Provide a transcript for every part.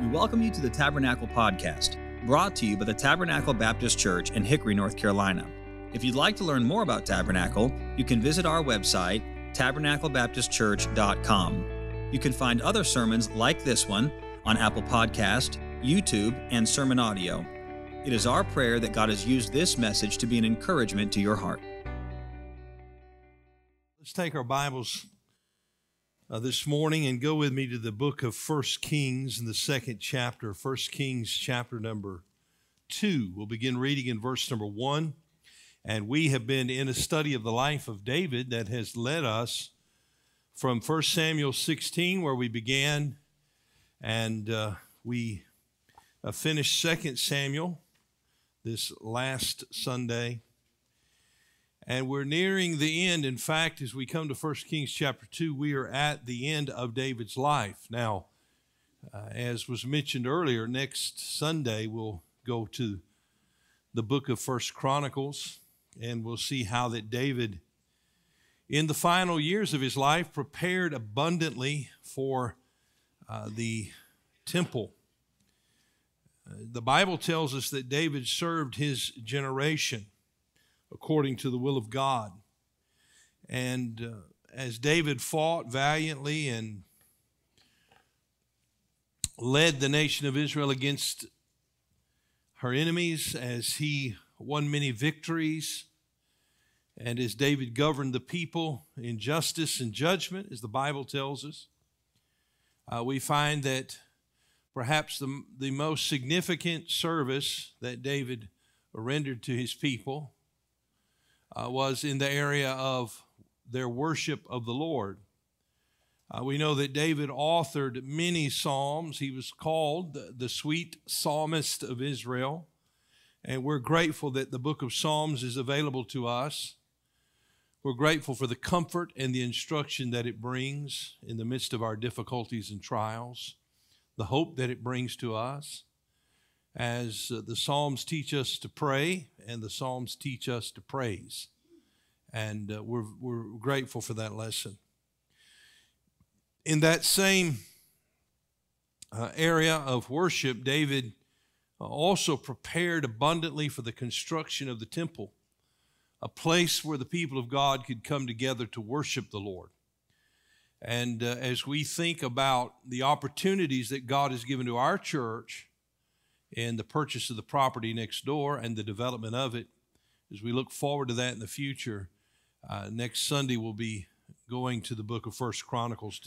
We welcome you to the Tabernacle Podcast, brought to you by the Tabernacle Baptist Church in Hickory, North Carolina. If you'd like to learn more about Tabernacle, you can visit our website, tabernaclebaptistchurch.com. You can find other sermons like this one on Apple Podcast, YouTube, and Sermon Audio. It is our prayer that God has used this message to be an encouragement to your heart. Let's take our Bibles this morning and go with me to the book of 1st Kings in the 2nd chapter, 1st Kings chapter number 2. We'll begin reading in verse number 1. And we have been in a study of the life of David that has led us from 1 Samuel 16, where we began, and we finished 2 Samuel this last Sunday. And we're nearing the end. In fact, as we come to 1 Kings chapter 2, we are at the end of David's life. Now, as was mentioned earlier, next Sunday we'll go to the book of 1st Chronicles. And we'll see how that David, in the final years of his life, prepared abundantly for the temple. The Bible tells us that David served his generation according to the will of God. And as David fought valiantly and led the nation of Israel against her enemies, as he won many victories, and as David governed the people in justice and judgment, as the Bible tells us, we find that perhaps the most significant service that David rendered to his people was in the area of their worship of the Lord. We know that David authored many psalms. He was called the sweet psalmist of Israel. And we're grateful that the book of Psalms is available to us. We're grateful for the comfort and the instruction that it brings in the midst of our difficulties and trials, the hope that it brings to us, as the Psalms teach us to pray and the Psalms teach us to praise. And we're grateful for that lesson. In that same area of worship, David also prepared abundantly for the construction of the temple, a place where the people of God could come together to worship the Lord. And as we think about the opportunities that God has given to our church in the purchase of the property next door and the development of it, as we look forward to that in the future, next Sunday we'll be going to the book of 1 Chronicles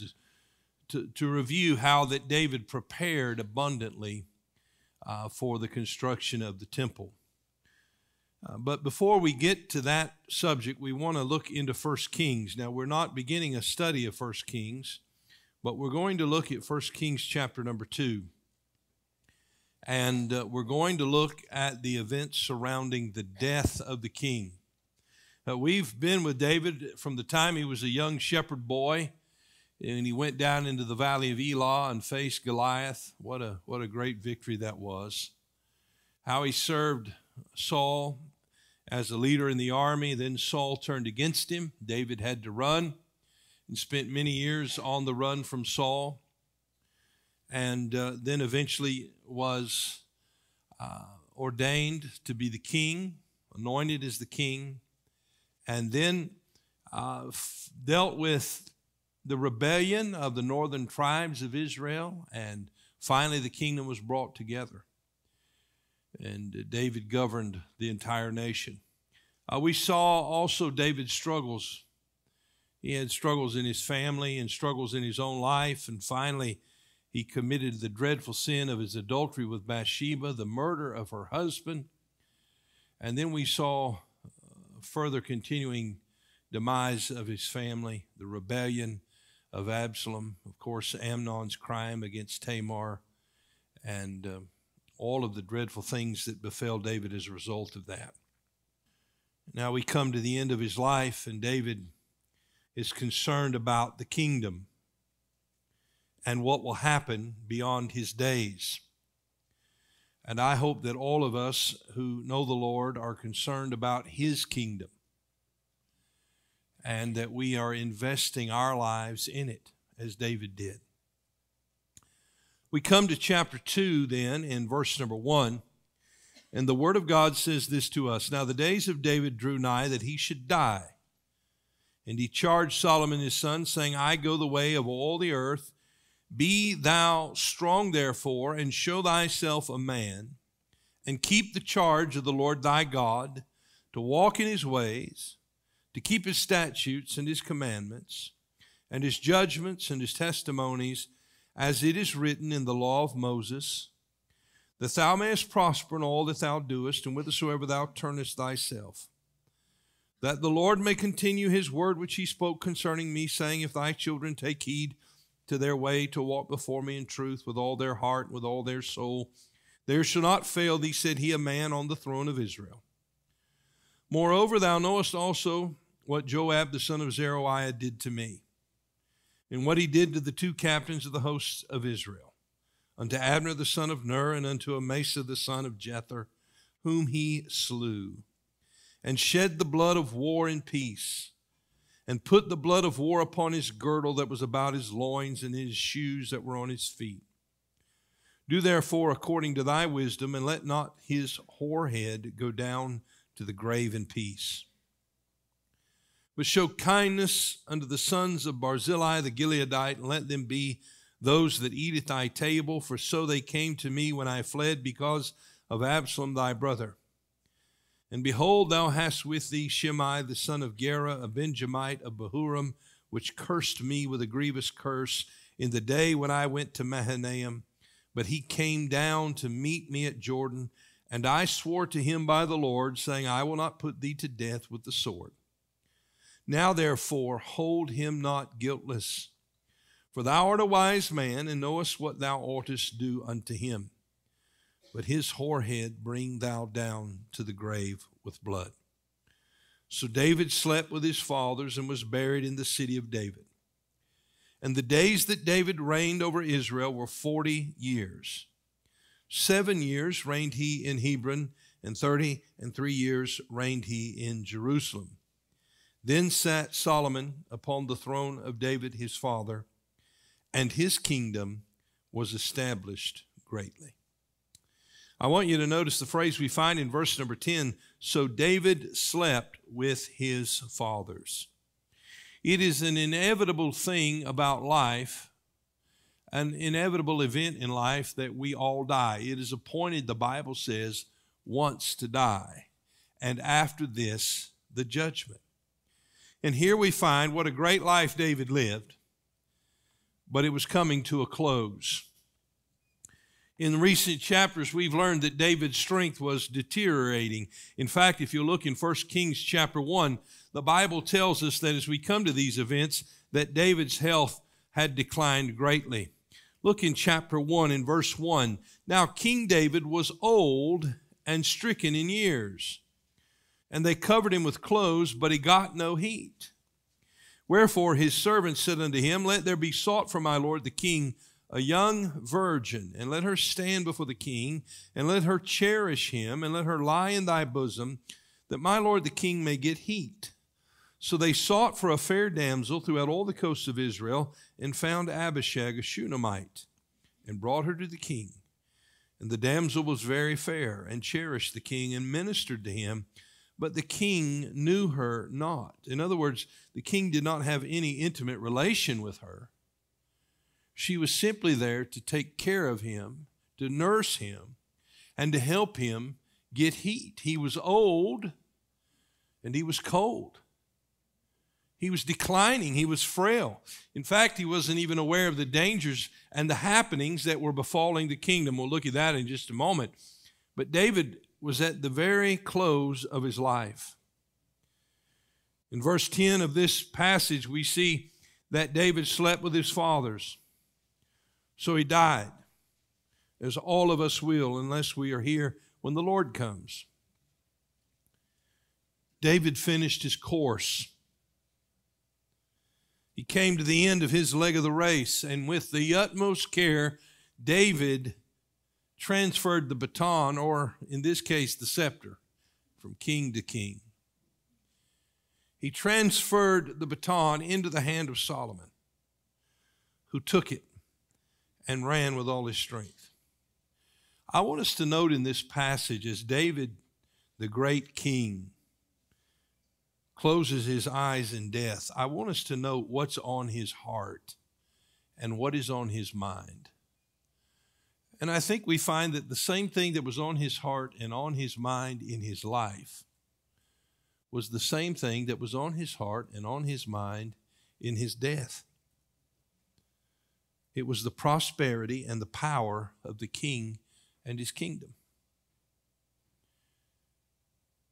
to review how that David prepared abundantly for the construction of the temple. But before we get to that subject, we want to look into 1 Kings. Now, we're not beginning a study of 1 Kings, but we're going to look at 1 Kings chapter number 2. And we're going to look at the events surrounding the death of the king. We've been with David from the time he was a young shepherd boy, and he went down into the Valley of Elah and faced Goliath. What a great victory that was. How he served Saul as a leader in the army. Then Saul turned against him. David had to run and spent many years on the run from Saul. And then eventually was ordained to be the king, anointed as the king. And then dealt with the rebellion of the northern tribes of Israel, and finally the kingdom was brought together. And David governed the entire nation. We saw also David's struggles. He had struggles in his family and struggles in his own life, and finally he committed the dreadful sin of his adultery with Bathsheba, the murder of her husband. And then we saw further continuing demise of his family, the rebellion of Absalom, of course, Amnon's crime against Tamar, and all of the dreadful things that befell David as a result of that. Now we come to the end of his life, and David is concerned about the kingdom and what will happen beyond his days. And I hope that all of us who know the Lord are concerned about his kingdom, and that we are investing our lives in it, as David did. We come to chapter 2 then in verse number 1, and the word of God says this to us, "Now the days of David drew nigh that he should die, and he charged Solomon his son, saying, I go the way of all the earth. Be thou strong therefore, and show thyself a man, and keep the charge of the Lord thy God, to walk in his ways, to keep his statutes and his commandments, and his judgments and his testimonies, as it is written in the law of Moses, that thou mayest prosper in all that thou doest, and whithersoever thou turnest thyself. That the Lord may continue his word which he spoke concerning me, saying, If thy children take heed to their way, to walk before me in truth with all their heart and with all their soul, there shall not fail thee, said he, a man on the throne of Israel. Moreover, thou knowest also what Joab the son of Zeruiah did to me, and what he did to the two captains of the hosts of Israel, unto Abner the son of Ner, and unto Amasa the son of Jether, whom he slew, and shed the blood of war in peace, and put the blood of war upon his girdle that was about his loins, and his shoes that were on his feet. Do therefore according to thy wisdom, and let not his whorehead go down to the grave in peace. But show kindness unto the sons of Barzillai the Gileadite, and let them be those that eat at thy table, for so they came to me when I fled because of Absalom thy brother. And behold, thou hast with thee Shimei the son of Gera, a Benjamite of Behurim, which cursed me with a grievous curse in the day when I went to Mahanaim. But he came down to meet me at Jordan, and I swore to him by the Lord, saying, I will not put thee to death with the sword. Now therefore hold him not guiltless, for thou art a wise man, and knowest what thou oughtest do unto him. But his whorehead bring thou down to the grave with blood." So David slept with his fathers and was buried in the city of David. And the days that David reigned over Israel were 40 years. 7 years reigned he in Hebron, and 33 years reigned he in Jerusalem. Then sat Solomon upon the throne of David his father, and his kingdom was established greatly. I want you to notice the phrase we find in verse number 10, "So David slept with his fathers." It is an inevitable thing about life, an inevitable event in life, that we all die. It is appointed, the Bible says, once to die, and after this, the judgment. And here we find what a great life David lived, but it was coming to a close. In recent chapters, we've learned that David's strength was deteriorating. In fact, if you look in 1st Kings chapter 1, the Bible tells us that as we come to these events, that David's health had declined greatly. Look in chapter 1 in verse 1. "Now King David was old and stricken in years, and they covered him with clothes, but he got no heat. Wherefore his servants said unto him, Let there be sought for my lord the king a young virgin, and let her stand before the king, and let her cherish him, and let her lie in thy bosom, that my lord the king may get heat. So they sought for a fair damsel throughout all the coasts of Israel, and found Abishag, a Shunammite, and brought her to the king. And the damsel was very fair, and cherished the king, and ministered to him, but the king knew her not." In other words, the king did not have any intimate relation with her. She was simply there to take care of him, to nurse him, and to help him get heat. He was old, and he was cold. He was declining. He was frail. In fact, he wasn't even aware of the dangers and the happenings that were befalling the kingdom. We'll look at that in just a moment. But David was at the very close of his life. In verse 10 of this passage, we see that David slept with his fathers, so he died, as all of us will, unless we are here when the Lord comes. David finished his course. He came to the end of his leg of the race, and with the utmost care, David transferred the baton, or in this case, the scepter, from king to king. He transferred the baton into the hand of Solomon, who took it and ran with all his strength. I want us to note in this passage as David, the great king, closes his eyes in death, I want us to note what's on his heart and what is on his mind. And I think we find that the same thing that was on his heart and on his mind in his life was the same thing that was on his heart and on his mind in his death. It was the prosperity and the power of the king and his kingdom.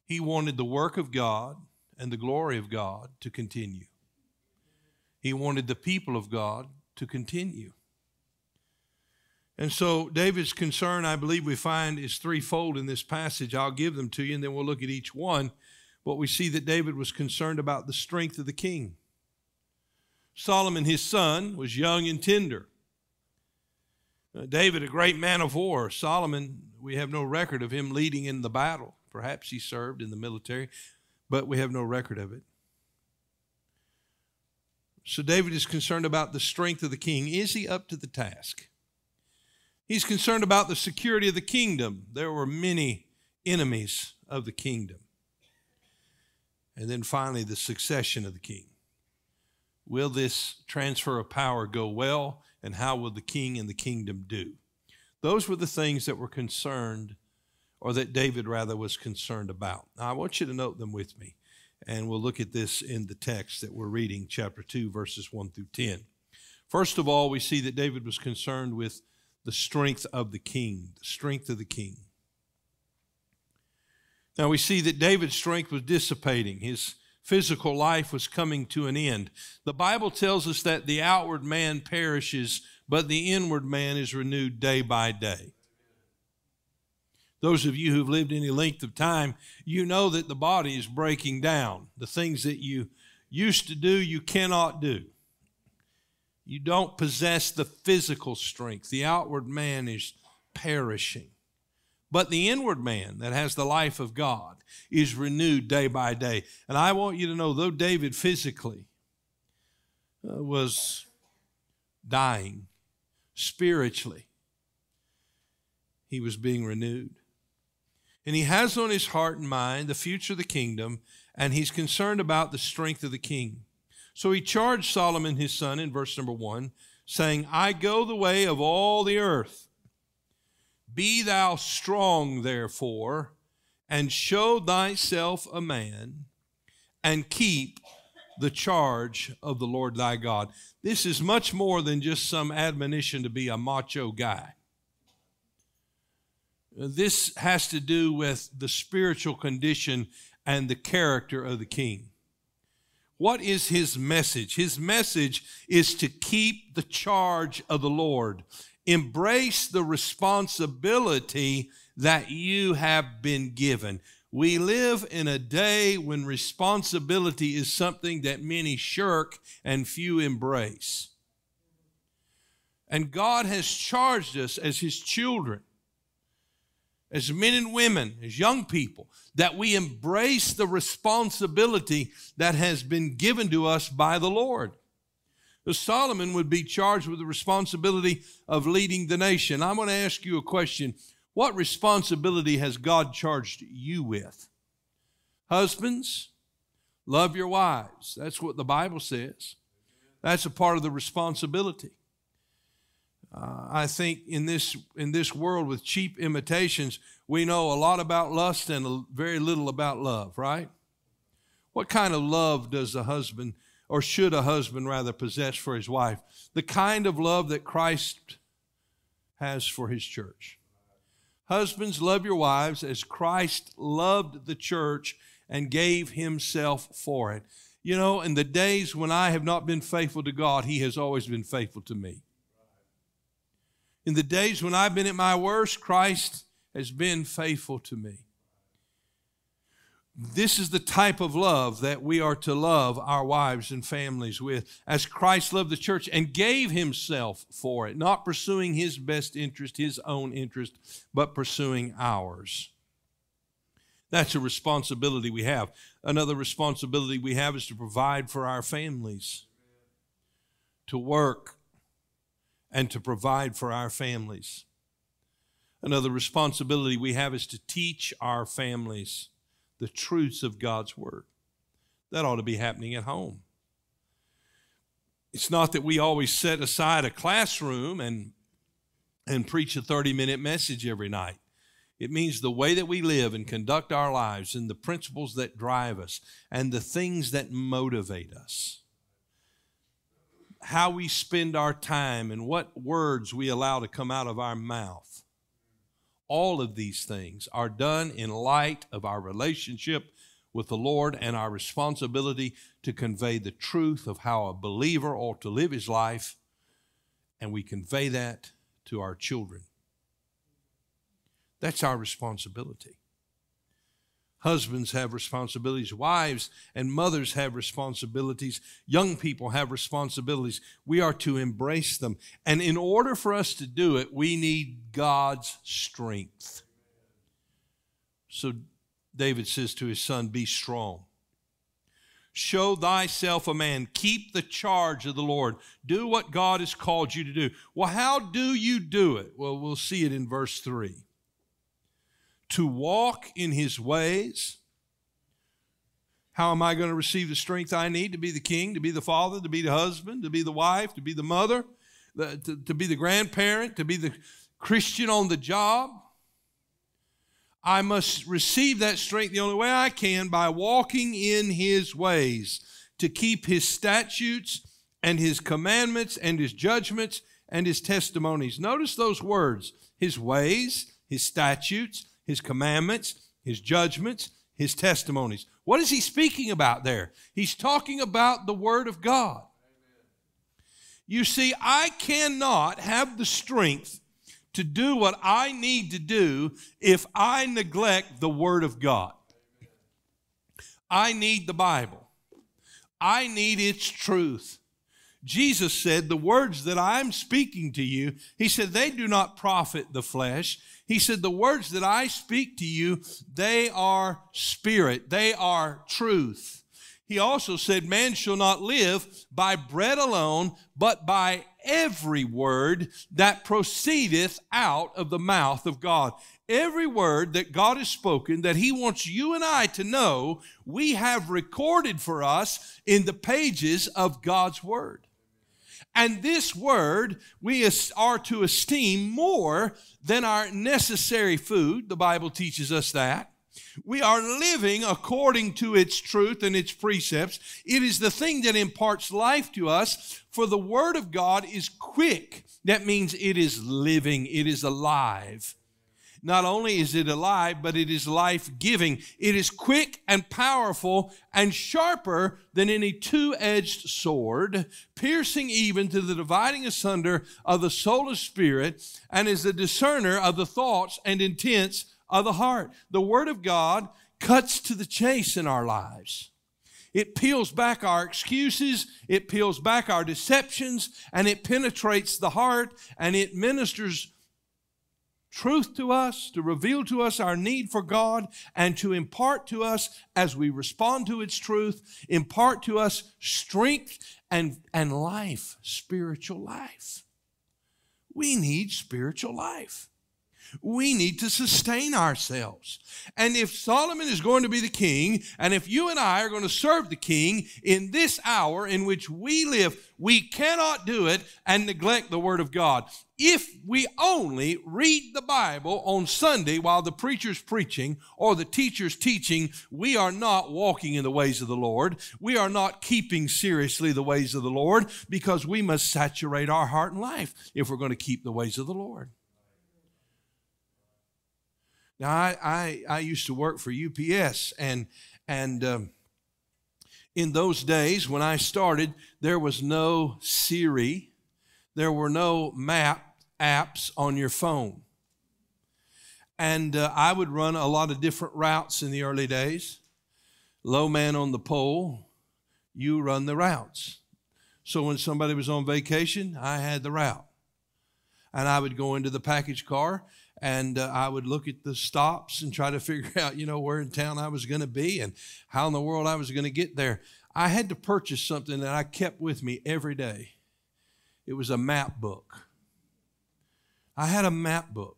He wanted the work of God and the glory of God to continue. He wanted the people of God to continue. And so David's concern, I believe we find, is threefold in this passage. I'll give them to you, and then we'll look at each one. But we see that David was concerned about the strength of the king. Solomon, his son, was young and tender. David, a great man of war. Solomon, we have no record of him leading in the battle. Perhaps he served in the military, but we have no record of it. So David is concerned about the strength of the king. Is he up to the task? He's concerned about the security of the kingdom. There were many enemies of the kingdom. And then finally, the succession of the king. Will this transfer of power go well? And how will the king and the kingdom do? Those were the things that were concerned, or that David rather was concerned about. Now, I want you to note them with me, and we'll look at this in the text that we're reading, chapter 2, verses 1 through 10. First of all, we see that David was concerned with the strength of the king, the strength of the king. Now, we see that David's strength was dissipating. His physical life was coming to an end. The Bible tells us that the outward man perishes, but the inward man is renewed day by day. Those of you who've lived any length of time, you know that the body is breaking down. The things that you used to do, you cannot do. You don't possess the physical strength. The outward man is perishing. But the inward man that has the life of God is renewed day by day. And I want you to know, though David physically was dying, spiritually, he was being renewed. And he has on his heart and mind the future of the kingdom, and he's concerned about the strength of the king. So he charged Solomon, his son, in verse number 1, saying, I go the way of all the earth. Be thou strong, therefore, and show thyself a man, and keep the charge of the Lord thy God. This is much more than just some admonition to be a macho guy. This has to do with the spiritual condition and the character of the king. What is his message? His message is to keep the charge of the Lord. Embrace the responsibility that you have been given. We live in a day when responsibility is something that many shirk and few embrace. And God has charged us as his children, as men and women, as young people, that we embrace the responsibility that has been given to us by the Lord. Solomon would be charged with the responsibility of leading the nation. I'm going to ask you a question. What responsibility has God charged you with? Husbands, love your wives. That's what the Bible says. That's a part of the responsibility. I think in this world with cheap imitations, we know a lot about lust and very little about love, right? What kind of love does a husband have? Or should a husband rather possess for his wife? The kind of love that Christ has for his church. Husbands, love your wives as Christ loved the church and gave himself for it. You know, in the days when I have not been faithful to God, he has always been faithful to me. In the days when I've been at my worst, Christ has been faithful to me. This is the type of love that we are to love our wives and families with, as Christ loved the church and gave himself for it, not pursuing his best interest, his own interest, but pursuing ours. That's a responsibility we have. Another responsibility we have is to provide for our families, to work and to provide for our families. Another responsibility we have is to teach our families the truths of God's word. That ought to be happening at home. It's not that we always set aside a classroom and preach a 30-minute message every night. It means the way that we live and conduct our lives and the principles that drive us and the things that motivate us. How we spend our time and what words we allow to come out of our mouth. All of these things are done in light of our relationship with the Lord and our responsibility to convey the truth of how a believer ought to live his life, and we convey that to our children. That's our responsibility. Husbands have responsibilities. Wives and mothers have responsibilities. Young people have responsibilities. We are to embrace them. And in order for us to do it, we need God's strength. So David says to his son, be strong. Show thyself a man. Keep the charge of the Lord. Do what God has called you to do. Well, how do you do it? Well, we'll see it in verse 3. To walk in his ways. How am I going to receive the strength I need to be the king, to be the father, to be the husband, to be the wife, to be the mother, to be the grandparent, to be the Christian on the job? I must receive that strength the only way I can by walking in his ways, to keep his statutes and his commandments and his judgments and his testimonies. Notice those words, his ways, his statutes, his commandments, his judgments, his testimonies. What is he speaking about there? He's talking about the Word of God. Amen. You see, I cannot have the strength to do what I need to do if I neglect the Word of God. Amen. I need the Bible. I need its truth. Jesus said, the words that I'm speaking to you, he said, they do not profit the flesh. He said, the words that I speak to you, they are spirit. They are truth. He also said, man shall not live by bread alone, but by every word that proceedeth out of the mouth of God. Every word that God has spoken that he wants you and I to know, we have recorded for us in the pages of God's word. And this word we are to esteem more than our necessary food. The Bible teaches us that. We are living according to its truth and its precepts. It is the thing that imparts life to us, for the word of God is quick. That means it is living. It is alive. Not only is it alive, but it is life-giving. It is quick and powerful and sharper than any two-edged sword, piercing even to the dividing asunder of the soul of spirit, and is the discerner of the thoughts and intents of the heart. The Word of God cuts to the chase in our lives. It peels back our excuses, it peels back our deceptions, and it penetrates the heart, and it ministers truth to us, to reveal to us our need for God, and to impart to us, as we respond to its truth, impart to us strength and life, spiritual life. We need spiritual life. We need to sustain ourselves. And if Solomon is going to be the king, and if you and I are going to serve the king in this hour in which we live, we cannot do it and neglect the Word of God. If we only read the Bible on Sunday while the preacher's preaching or the teacher's teaching, we are not walking in the ways of the Lord. We are not keeping seriously the ways of the Lord, because we must saturate our heart and life if we're going to keep the ways of the Lord. Now, I used to work for UPS, and in those days when I started, there was no Siri. There were no map apps on your phone. And I would run a lot of different routes in the early days. Low man on the pole, you run the routes. So when somebody was on vacation, I had the route. And I would go into the package car, and I would look at the stops and try to figure out, where in town I was going to be and how in the world I was going to get there. I had to purchase something that I kept with me every day. It was a map book. I had a map book.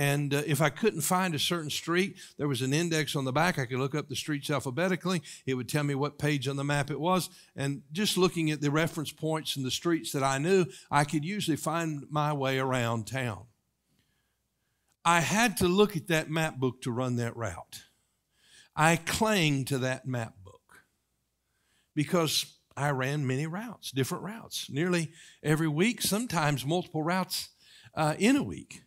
And if I couldn't find a certain street, there was an index on the back. I could look up the streets alphabetically. It would tell me what page on the map it was. And just looking at the reference points and the streets that I knew, I could usually find my way around town. I had to look at that map book to run that route. I cling to that map book because I ran many routes, different routes, nearly every week, sometimes multiple routes in a week.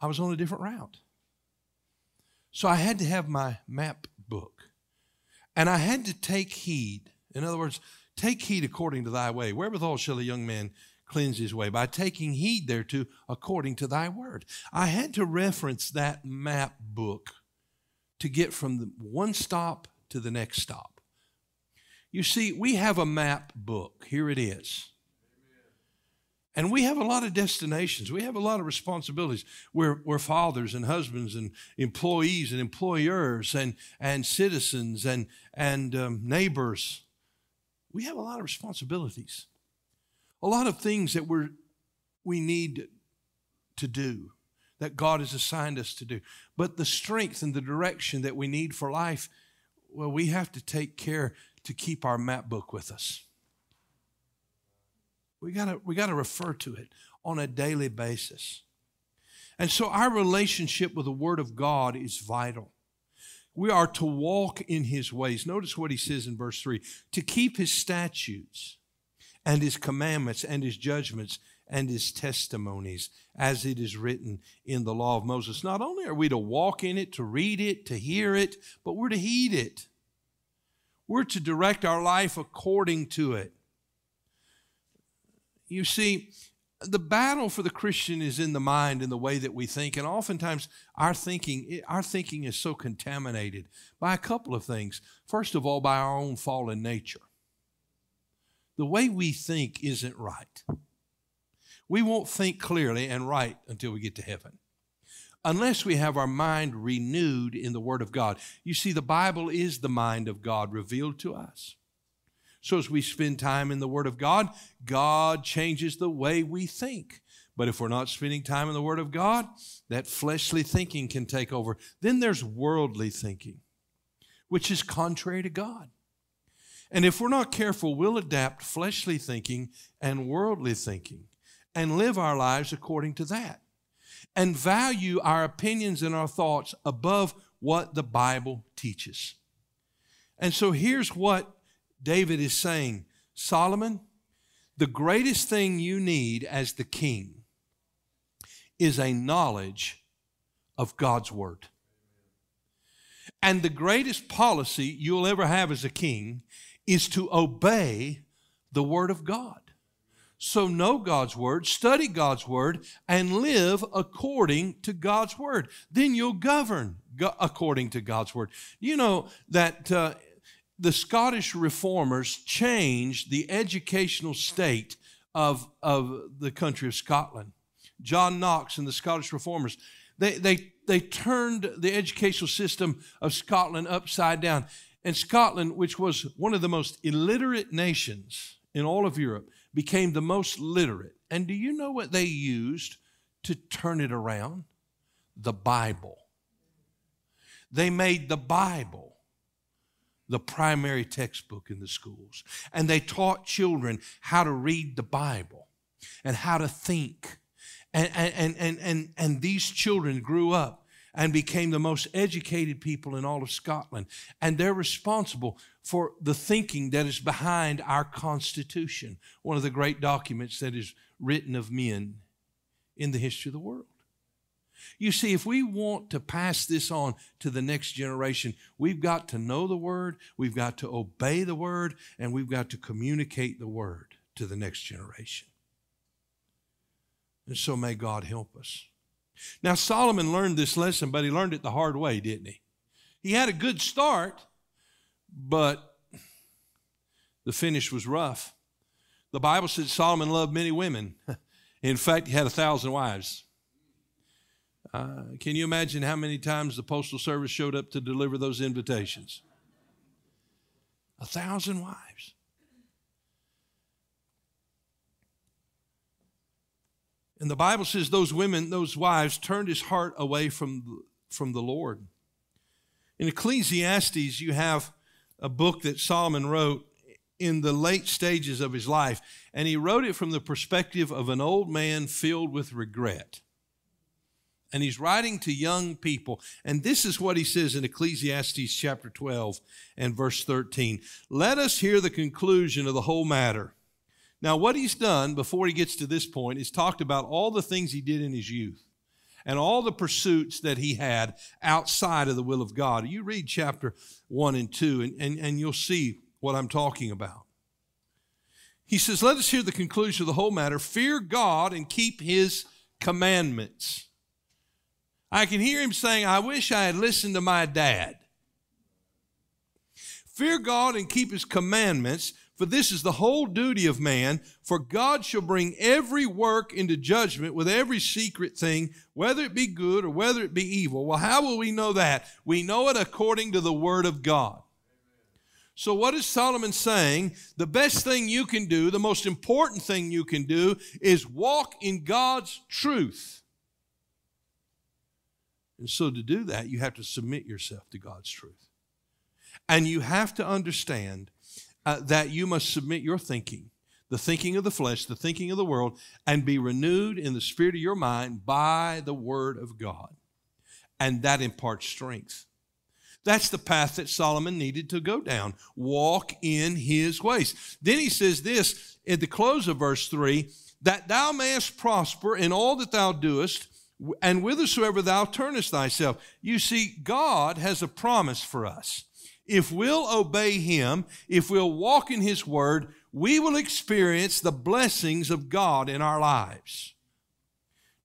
I was on a different route. So I had to have my map book. And I had to take heed. In other words, take heed according to thy way. Wherewithal shall a young man cleanse his way? By taking heed thereto according to thy word. I had to reference that map book to get from the one stop to the next stop. You see, we have a map book. Here it is. And we have a lot of destinations. We have a lot of responsibilities. We're fathers and husbands and employees and employers and citizens and neighbors. We have a lot of responsibilities, a lot of things that we need to do, that God has assigned us to do. But the strength and the direction that we need for life, well, we have to take care to keep our map book with us. We got to refer to it on a daily basis. And so our relationship with the Word of God is vital. We are to walk in His ways. Notice what He says in verse 3, to keep His statutes and His commandments and His judgments and His testimonies as it is written in the law of Moses. Not only are we to walk in it, to read it, to hear it, but we're to heed it. We're to direct our life according to it. You see, the battle for the Christian is in the mind and the way that we think. And oftentimes our thinking is so contaminated by a couple of things. First of all, by our own fallen nature. The way we think isn't right. We won't think clearly and right until we get to heaven, unless we have our mind renewed in the Word of God. You see, the Bible is the mind of God revealed to us. So as we spend time in the Word of God, God changes the way we think. But if we're not spending time in the Word of God, that fleshly thinking can take over. Then there's worldly thinking, which is contrary to God. And if we're not careful, we'll adapt fleshly thinking and worldly thinking and live our lives according to that and value our opinions and our thoughts above what the Bible teaches. And so here's what David is saying, Solomon, the greatest thing you need as the king is a knowledge of God's word. And the greatest policy you'll ever have as a king is to obey the word of God. So know God's word, study God's word, and live according to God's word. Then you'll govern according to God's word. You know that the Scottish reformers changed the educational state of the country of Scotland. John Knox and the Scottish reformers, they turned the educational system of Scotland upside down. And Scotland, which was one of the most illiterate nations in all of Europe, became the most literate. And do you know what they used to turn it around? The Bible. They made the Bible the primary textbook in the schools. And they taught children how to read the Bible and how to think. And these children grew up and became the most educated people in all of Scotland. And they're responsible for the thinking that is behind our Constitution, one of the great documents that is written of men in the history of the world. You see, if we want to pass this on to the next generation, we've got to know the Word, we've got to obey the Word, and we've got to communicate the Word to the next generation. And so may God help us. Now, Solomon learned this lesson, but he learned it the hard way, didn't he? He had a good start, but the finish was rough. The Bible said Solomon loved many women. In fact, he had 1,000 wives. Can you imagine how many times the Postal Service showed up to deliver those invitations? 1,000 wives. And the Bible says those women, those wives, turned his heart away from the Lord. In Ecclesiastes, you have a book that Solomon wrote in the late stages of his life, and he wrote it from the perspective of an old man filled with regret. And he's writing to young people. And this is what he says in Ecclesiastes chapter 12 and verse 13. Let us hear the conclusion of the whole matter. Now, what he's done before he gets to this point is talked about all the things he did in his youth and all the pursuits that he had outside of the will of God. You read chapter 1 and 2, and you'll see what I'm talking about. He says, let us hear the conclusion of the whole matter. Fear God and keep his commandments. I can hear him saying, I wish I had listened to my dad. Fear God and keep his commandments, for this is the whole duty of man. For God shall bring every work into judgment with every secret thing, whether it be good or whether it be evil. Well, how will we know that? We know it according to the word of God. So what is Solomon saying? The best thing you can do, the most important thing you can do, is walk in God's truth. And so to do that, you have to submit yourself to God's truth. And you have to understand that you must submit your thinking, the thinking of the flesh, the thinking of the world, and be renewed in the spirit of your mind by the word of God. And that imparts strength. That's the path that Solomon needed to go down. Walk in his ways. Then he says this at the close of verse 3, that thou mayest prosper in all that thou doest, and whithersoever thou turnest thyself. You see, God has a promise for us. If we'll obey him, if we'll walk in his word, we will experience the blessings of God in our lives.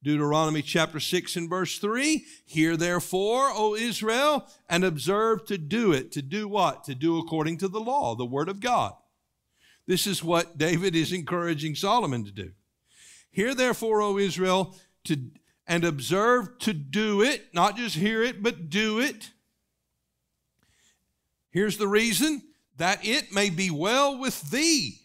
Deuteronomy chapter 6 and verse 3, hear therefore, O Israel, and observe to do it. To do what? To do according to the law, the word of God. This is what David is encouraging Solomon to do. Hear therefore, O Israel, and observe to do it, not just hear it, but do it. Here's the reason, that it may be well with thee.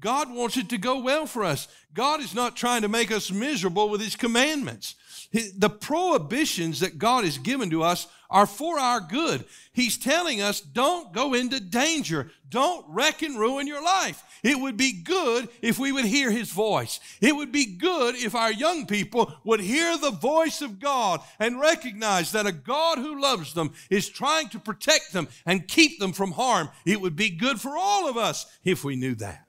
God wants it to go well for us. God is not trying to make us miserable with his commandments. The prohibitions that God has given to us are for our good. He's telling us, don't go into danger. Don't wreck and ruin your life. It would be good if we would hear his voice. It would be good if our young people would hear the voice of God and recognize that a God who loves them is trying to protect them and keep them from harm. It would be good for all of us if we knew that.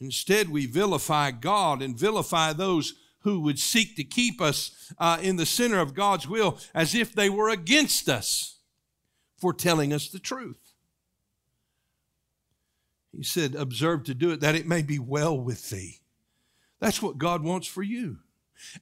Instead, we vilify God and vilify those who would seek to keep us in the center of God's will as if they were against us for telling us the truth. He said, observe to do it, that it may be well with thee. That's what God wants for you.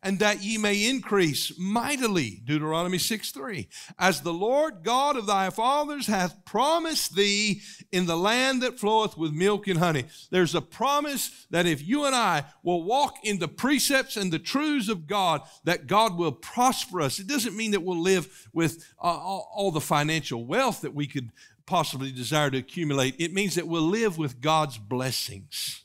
And that ye may increase mightily, Deuteronomy 6:3, as the Lord God of thy fathers hath promised thee in the land that floweth with milk and honey. There's a promise that if you and I will walk in the precepts and the truths of God, that God will prosper us. It doesn't mean that we'll live with all the financial wealth that we could possibly desire to accumulate. It means that we'll live with God's blessings.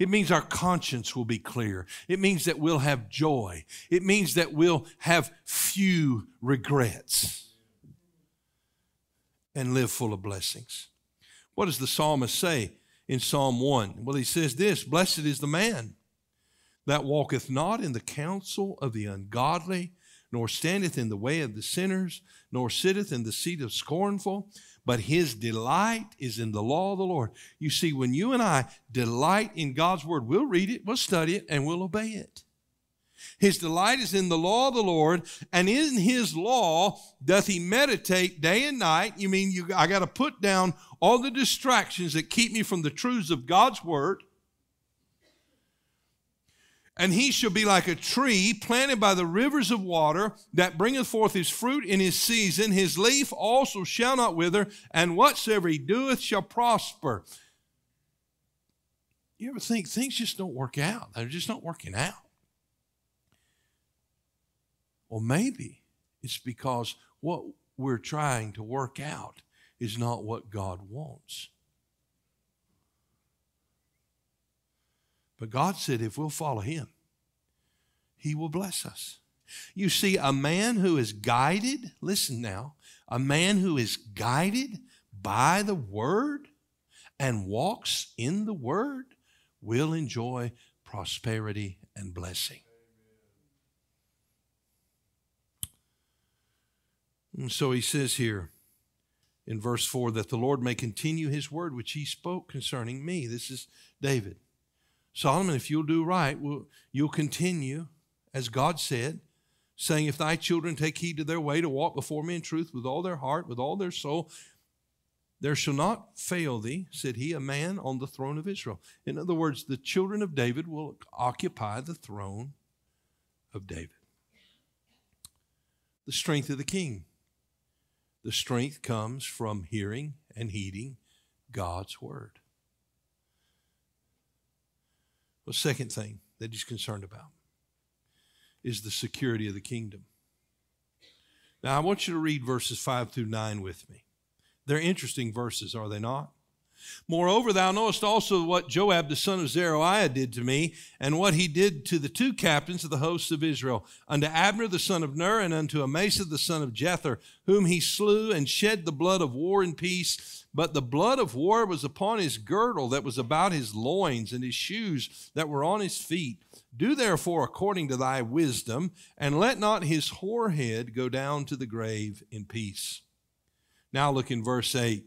It means our conscience will be clear. It means that we'll have joy. It means that we'll have few regrets and live full of blessings. What does the psalmist say in Psalm 1? Well, he says this, blessed is the man that walketh not in the counsel of the ungodly, nor standeth in the way of the sinners, nor sitteth in the seat of scornful, but his delight is in the law of the Lord. You see, when you and I delight in God's word, we'll read it, we'll study it, and we'll obey it. His delight is in the law of the Lord, and in his law doth he meditate day and night. You mean I got to put down all the distractions that keep me from the truths of God's word. And he shall be like a tree planted by the rivers of water that bringeth forth his fruit in his season. His leaf also shall not wither, and whatsoever he doeth shall prosper. You ever think things just don't work out? They're just not working out. Well, maybe it's because what we're trying to work out is not what God wants. But God said if we'll follow him, he will bless us. You see, a man who is guided, listen now, a man who is guided by the word and walks in the word will enjoy prosperity and blessing. And so he says here in verse 4 that the Lord may continue his word which he spoke concerning me. This is David. Solomon, if you'll do right, you'll continue, as God said, saying, if thy children take heed to their way to walk before me in truth with all their heart, with all their soul, there shall not fail thee, said he, a man on the throne of Israel. In other words, the children of David will occupy the throne of David. The strength of the king. The strength comes from hearing and heeding God's word. The second thing that he's concerned about is the security of the kingdom. Now, I want you to read verses 5 through 9 with me. They're interesting verses, are they not? Moreover, thou knowest also what Joab the son of Zeruiah did to me, and what he did to the two captains of the hosts of Israel, unto Abner the son of Ner, and unto Amasa the son of Jether, whom he slew, and shed the blood of war and peace. But the blood of war was upon his girdle that was about his loins, and his shoes that were on his feet. Do therefore according to thy wisdom, and let not his whorehead go down to the grave in peace. Now look in verse 8.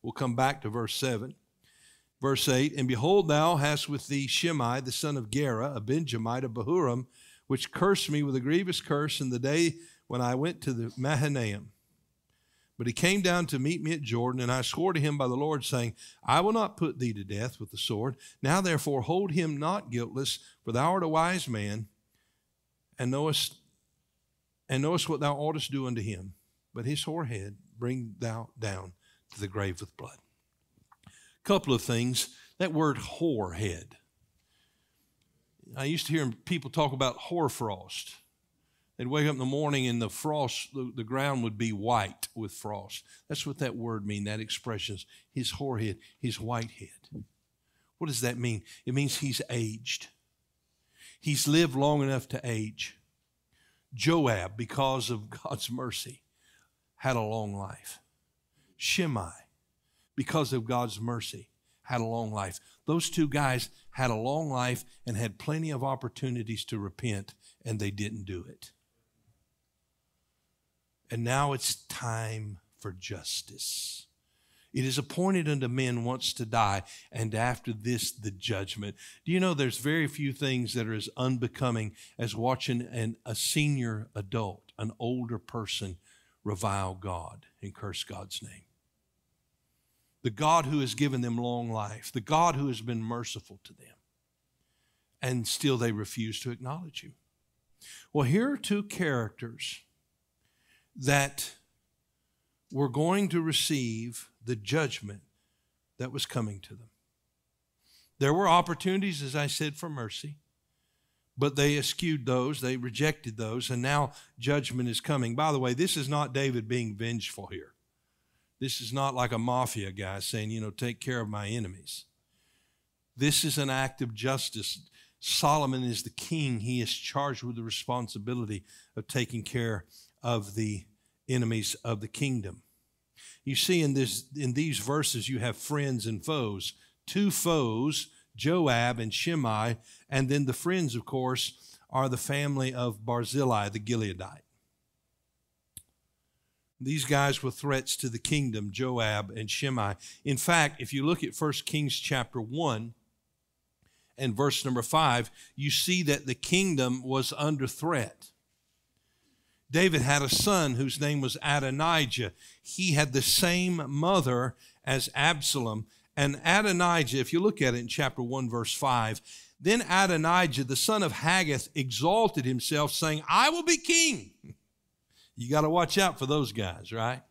We'll come back to verse 7. Verse 8, and behold, thou hast with thee Shimei, the son of Gera, a Benjamite of Behurim, which cursed me with a grievous curse in the day when I went to the Mahanaim. But he came down to meet me at Jordan, and I swore to him by the Lord, saying, I will not put thee to death with the sword. Now therefore hold him not guiltless, for thou art a wise man, and knowest what thou oughtest do unto him. But his whorehead bring thou down to the grave with blood. A couple of things. That word whorehead. I used to hear people talk about hoarfrost. They'd wake up in the morning and the frost, the ground would be white with frost. That's what that word means, that expression, his whorehead, his white head. What does that mean? It means he's aged. He's lived long enough to age. Joab, because of God's mercy, had a long life. Shimei, because of God's mercy, had a long life. Those two guys had a long life and had plenty of opportunities to repent, and they didn't do it. And now it's time for justice. It is appointed unto men once to die, and after this the judgment. Do you know there's very few things that are as unbecoming as watching a senior adult, an older person, revile God and curse God's name? The God who has given them long life, the God who has been merciful to them, and still they refuse to acknowledge you. Well, here are two characters that were going to receive the judgment that was coming to them. There were opportunities, as I said, for mercy, but they eschewed those, they rejected those, and now judgment is coming. By the way, this is not David being vengeful here. This is not like a mafia guy saying, you know, take care of my enemies. This is an act of justice. Solomon is the king. He is charged with the responsibility of taking care of the enemies of the kingdom. You see in these verses, you have friends and foes. Two foes, Joab and Shimei, and then the friends, of course, are the family of Barzillai, the Gileadite. These guys were threats to the kingdom, Joab and Shimei. In fact, if you look at 1st Kings chapter 1 and verse number 5, you see that the kingdom was under threat. David had a son whose name was Adonijah. He had the same mother as Absalom. And Adonijah, if you look at it in chapter 1, verse 5, then Adonijah, the son of Haggith, exalted himself, saying, I will be king. You got to watch out for those guys, right?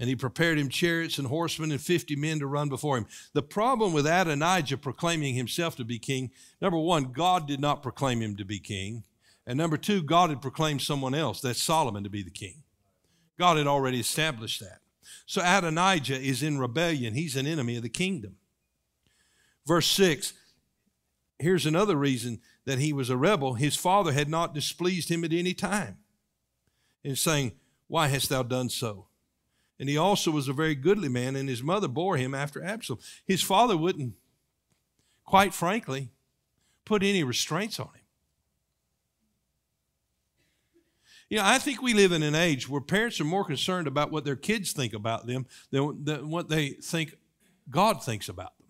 And he prepared him chariots and horsemen and 50 men to run before him. The problem with Adonijah proclaiming himself to be king, number one, God did not proclaim him to be king. And number two, God had proclaimed someone else, that's Solomon, to be the king. God had already established that. So Adonijah is in rebellion. He's an enemy of the kingdom. Verse 6, Here's another reason that he was a rebel. His father had not displeased him at any time in saying, "Why hast thou done so?" And he also was a very goodly man, and his mother bore him after Absalom. His father wouldn't, quite frankly, put any restraints on him. You know, I think we live in an age where parents are more concerned about what their kids think about them than what they think God thinks about them.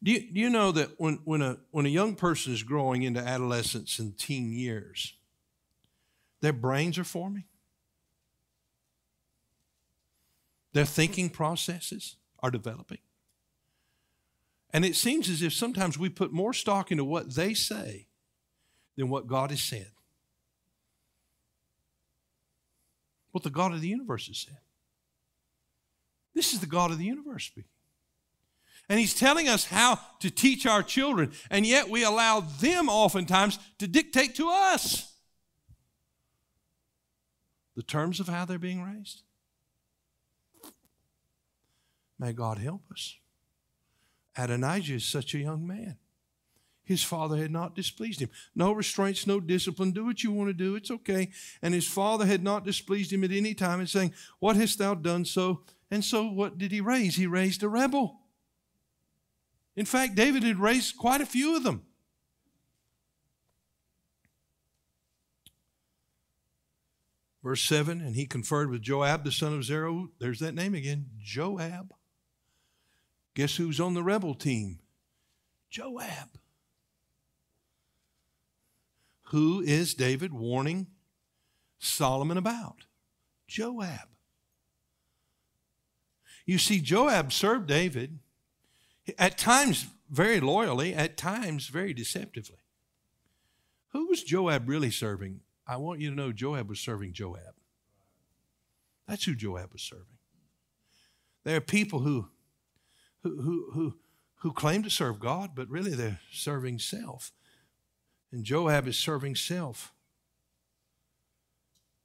Do you know that when a young person is growing into adolescence and teen years, their brains are forming? Their thinking processes are developing. And it seems as if sometimes we put more stock into what they say than what God has said, what the God of the universe has said. This is the God of the universe speaking. And he's telling us how to teach our children, and yet we allow them oftentimes to dictate to us the terms of how they're being raised. May God help us. Adonijah is such a young man. His father had not displeased him. No restraints, no discipline. Do what you want to do. It's okay. And his father had not displeased him at any time in saying, "What hast thou done so?" And so what did he raise? He raised a rebel. In fact, David had raised quite a few of them. Verse 7, and he conferred with Joab, the son of Zeruiah. There's that name again, Joab. Guess who's on the rebel team? Joab. Who is David warning Solomon about? Joab. You see, Joab served David at times very loyally, at times very deceptively. Who was Joab really serving? I want you to know Joab was serving Joab. That's who Joab was serving. There are people who claim to serve God, but really they're serving self. And Joab is serving self.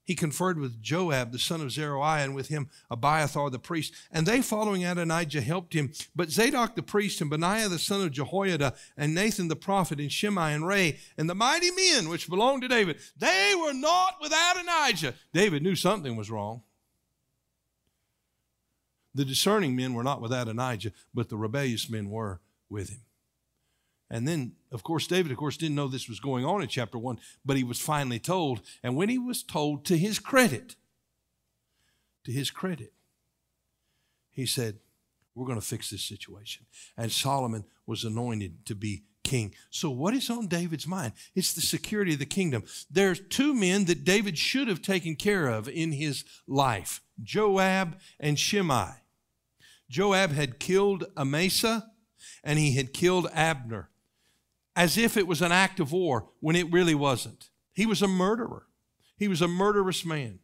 He conferred with Joab, the son of Zeruiah, and with him Abiathar the priest. And they, following Adonijah, helped him. But Zadok the priest, and Benaiah the son of Jehoiada, and Nathan the prophet, and Shimei and Ray, and the mighty men which belonged to David, they were not without Adonijah. David knew something was wrong. The discerning men were not without Adonijah, but the rebellious men were with him. And then, of course, David, didn't know this was going on in chapter 1, but he was finally told. And when he was told, to his credit, he said, "We're going to fix this situation." And Solomon was anointed to be king. So what is on David's mind? It's the security of the kingdom. There's two men that David should have taken care of in his life, Joab and Shimei. Joab had killed Amasa, and he had killed Abner, as if it was an act of war when it really wasn't. He was a murderer. He was a murderous man.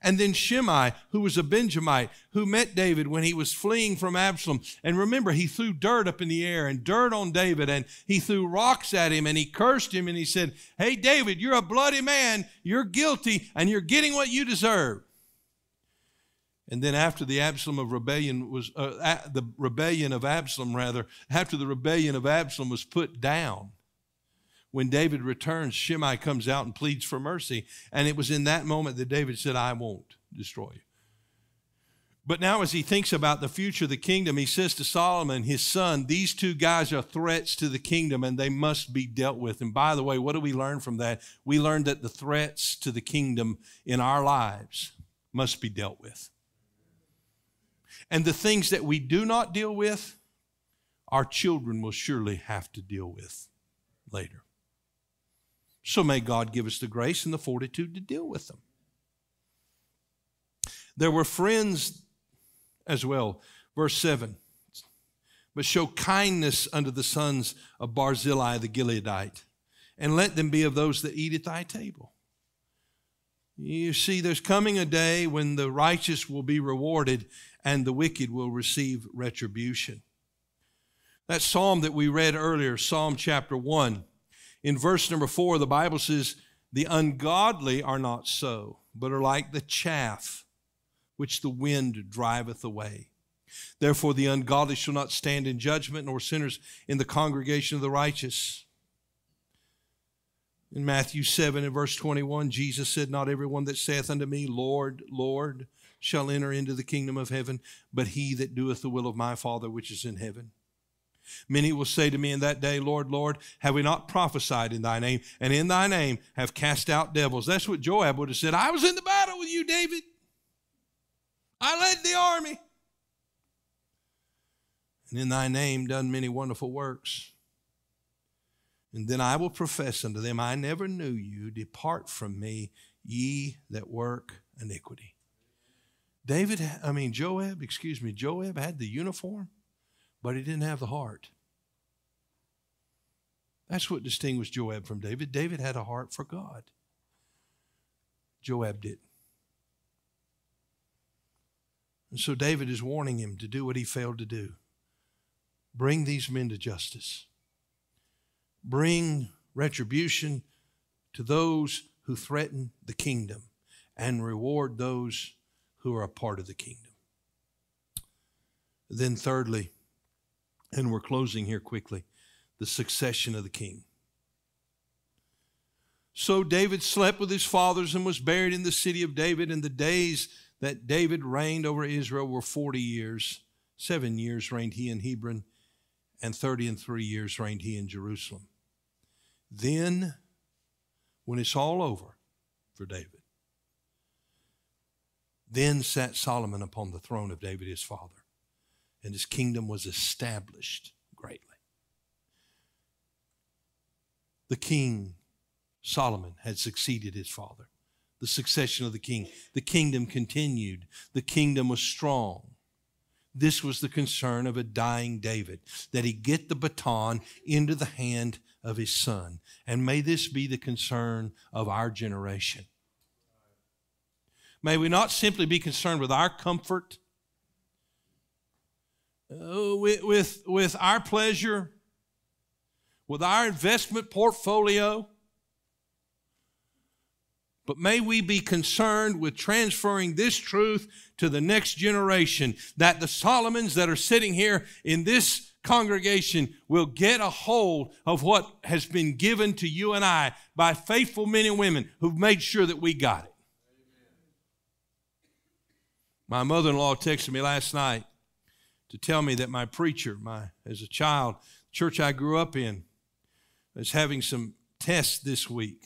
And then Shimei, who was a Benjamite, who met David when he was fleeing from Absalom. And remember, he threw dirt up in the air and dirt on David, and he threw rocks at him, and he cursed him, and he said, "Hey, David, you're a bloody man. You're guilty, and you're getting what you deserve." And then after the Absalom of rebellion was after the rebellion of Absalom was put down, when David returns, Shimei comes out and pleads for mercy. And it was in that moment that David said, "I won't destroy you." But now as he thinks about the future of the kingdom, he says to Solomon, his son, these two guys are threats to the kingdom, and they must be dealt with. And by the way, what do we learn from that? We learn that the threats to the kingdom in our lives must be dealt with. And the things that we do not deal with, our children will surely have to deal with later. So may God give us the grace and the fortitude to deal with them. There were friends as well. Verse 7, but show kindness unto the sons of Barzillai the Gileadite, and let them be of those that eat at thy table. You see, there's coming a day when the righteous will be rewarded and the wicked will receive retribution. That psalm that we read earlier, Psalm chapter 1, in verse number 4, the Bible says, "The ungodly are not so, but are like the chaff which the wind driveth away. Therefore the ungodly shall not stand in judgment, nor sinners in the congregation of the righteous. In Matthew 7 and verse 21, Jesus said, Not everyone that saith unto me, Lord, Lord, shall enter into the kingdom of heaven, but he that doeth the will of my Father which is in heaven. Many will say to me in that day, Lord, Lord, have we not prophesied in thy name, and in thy name have cast out devils? That's what Joab would have said. I was in the battle with you, David. I led the army. And in thy name done many wonderful works. And then I will profess unto them, I never knew you. Depart from me, ye that work iniquity. Joab had the uniform, but he didn't have the heart. That's what distinguished Joab from David. David had a heart for God. Joab didn't. And so David is warning him to do what he failed to do. Bring these men to justice. Bring retribution to those who threaten the kingdom, and reward those who are a part of the kingdom. Then thirdly, and we're closing here quickly, the succession of the king. So David slept with his fathers and was buried in the city of David, and the days that David reigned over Israel were 40 years. 7 years reigned he in Hebron, and 33 years reigned he in Jerusalem. Then, when it's all over for David, then sat Solomon upon the throne of David his father, and his kingdom was established greatly. The king Solomon had succeeded his father. The succession of the king. The kingdom continued. The kingdom was strong. This was the concern of a dying David, that he get the baton into the hand of his son. And may this be the concern of our generation. May we not simply be concerned with our comfort, with our pleasure, with our investment portfolio, but may we be concerned with transferring this truth to the next generation, that the Solomons that are sitting here in this congregation will get a hold of what has been given to you and I by faithful men and women who've made sure that we got it. My mother-in-law texted me last night to tell me that my preacher, as a child, the church I grew up in, is having some tests this week.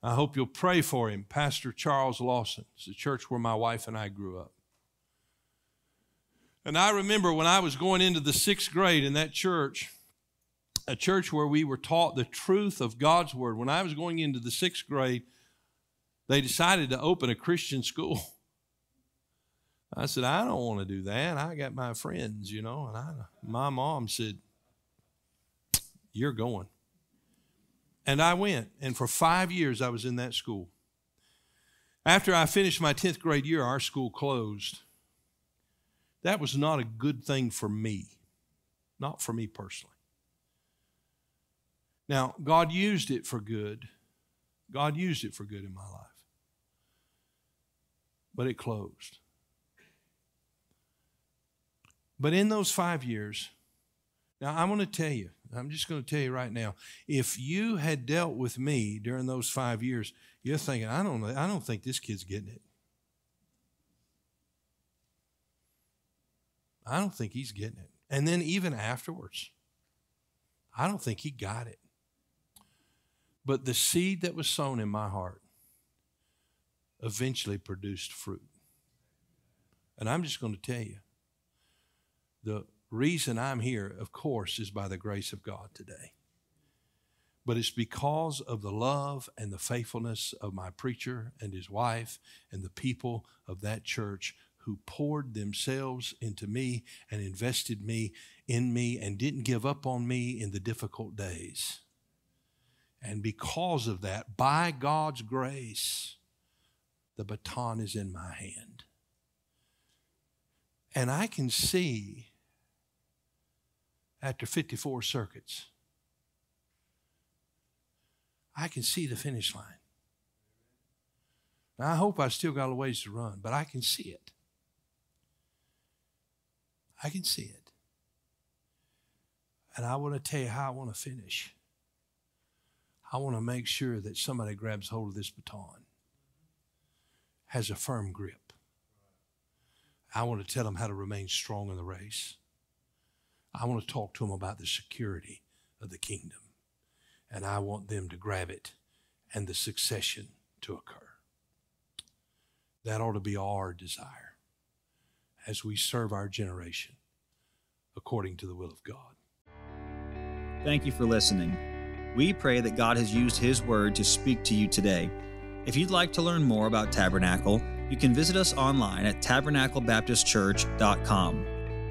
I hope you'll pray for him, Pastor Charles Lawson. It's the church where my wife and I grew up. And I remember when I was going into the 6th grade in that church, a church where we were taught the truth of God's word. When I was going into the 6th grade, they decided to open a Christian school. I said, I don't want to do that. I got my friends, and my mom said, you're going. And I went, and for 5 years I was in that school. After I finished my 10th grade year, our school closed. That was not a good thing for me, not for me personally. Now, God used it for good. God used it for good in my life. But it closed. But in those 5 years, now I'm just going to tell you right now, if you had dealt with me during those 5 years, you're thinking, I don't think this kid's getting it. I don't think he's getting it. And then even afterwards, I don't think he got it. But the seed that was sown in my heart eventually produced fruit. And I'm just going to tell you, the reason I'm here, of course, is by the grace of God today. But it's because of the love and the faithfulness of my preacher and his wife and the people of that church who poured themselves into me and invested in me and didn't give up on me in the difficult days. And because of that, by God's grace, the baton is in my hand. And I can see, after 54 circuits, I can see the finish line. Now, I hope I still got a ways to run, but I can see it. I can see it. And I want to tell you how I want to finish. I want to make sure that somebody grabs hold of this baton, has a firm grip. I want to tell them how to remain strong in the race. I want to talk to them about the security of the kingdom. And I want them to grab it and the succession to occur. That ought to be our desire as we serve our generation according to the will of God. Thank you for listening. We pray that God has used His Word to speak to you today. If you'd like to learn more about Tabernacle, you can visit us online at tabernaclebaptistchurch.com.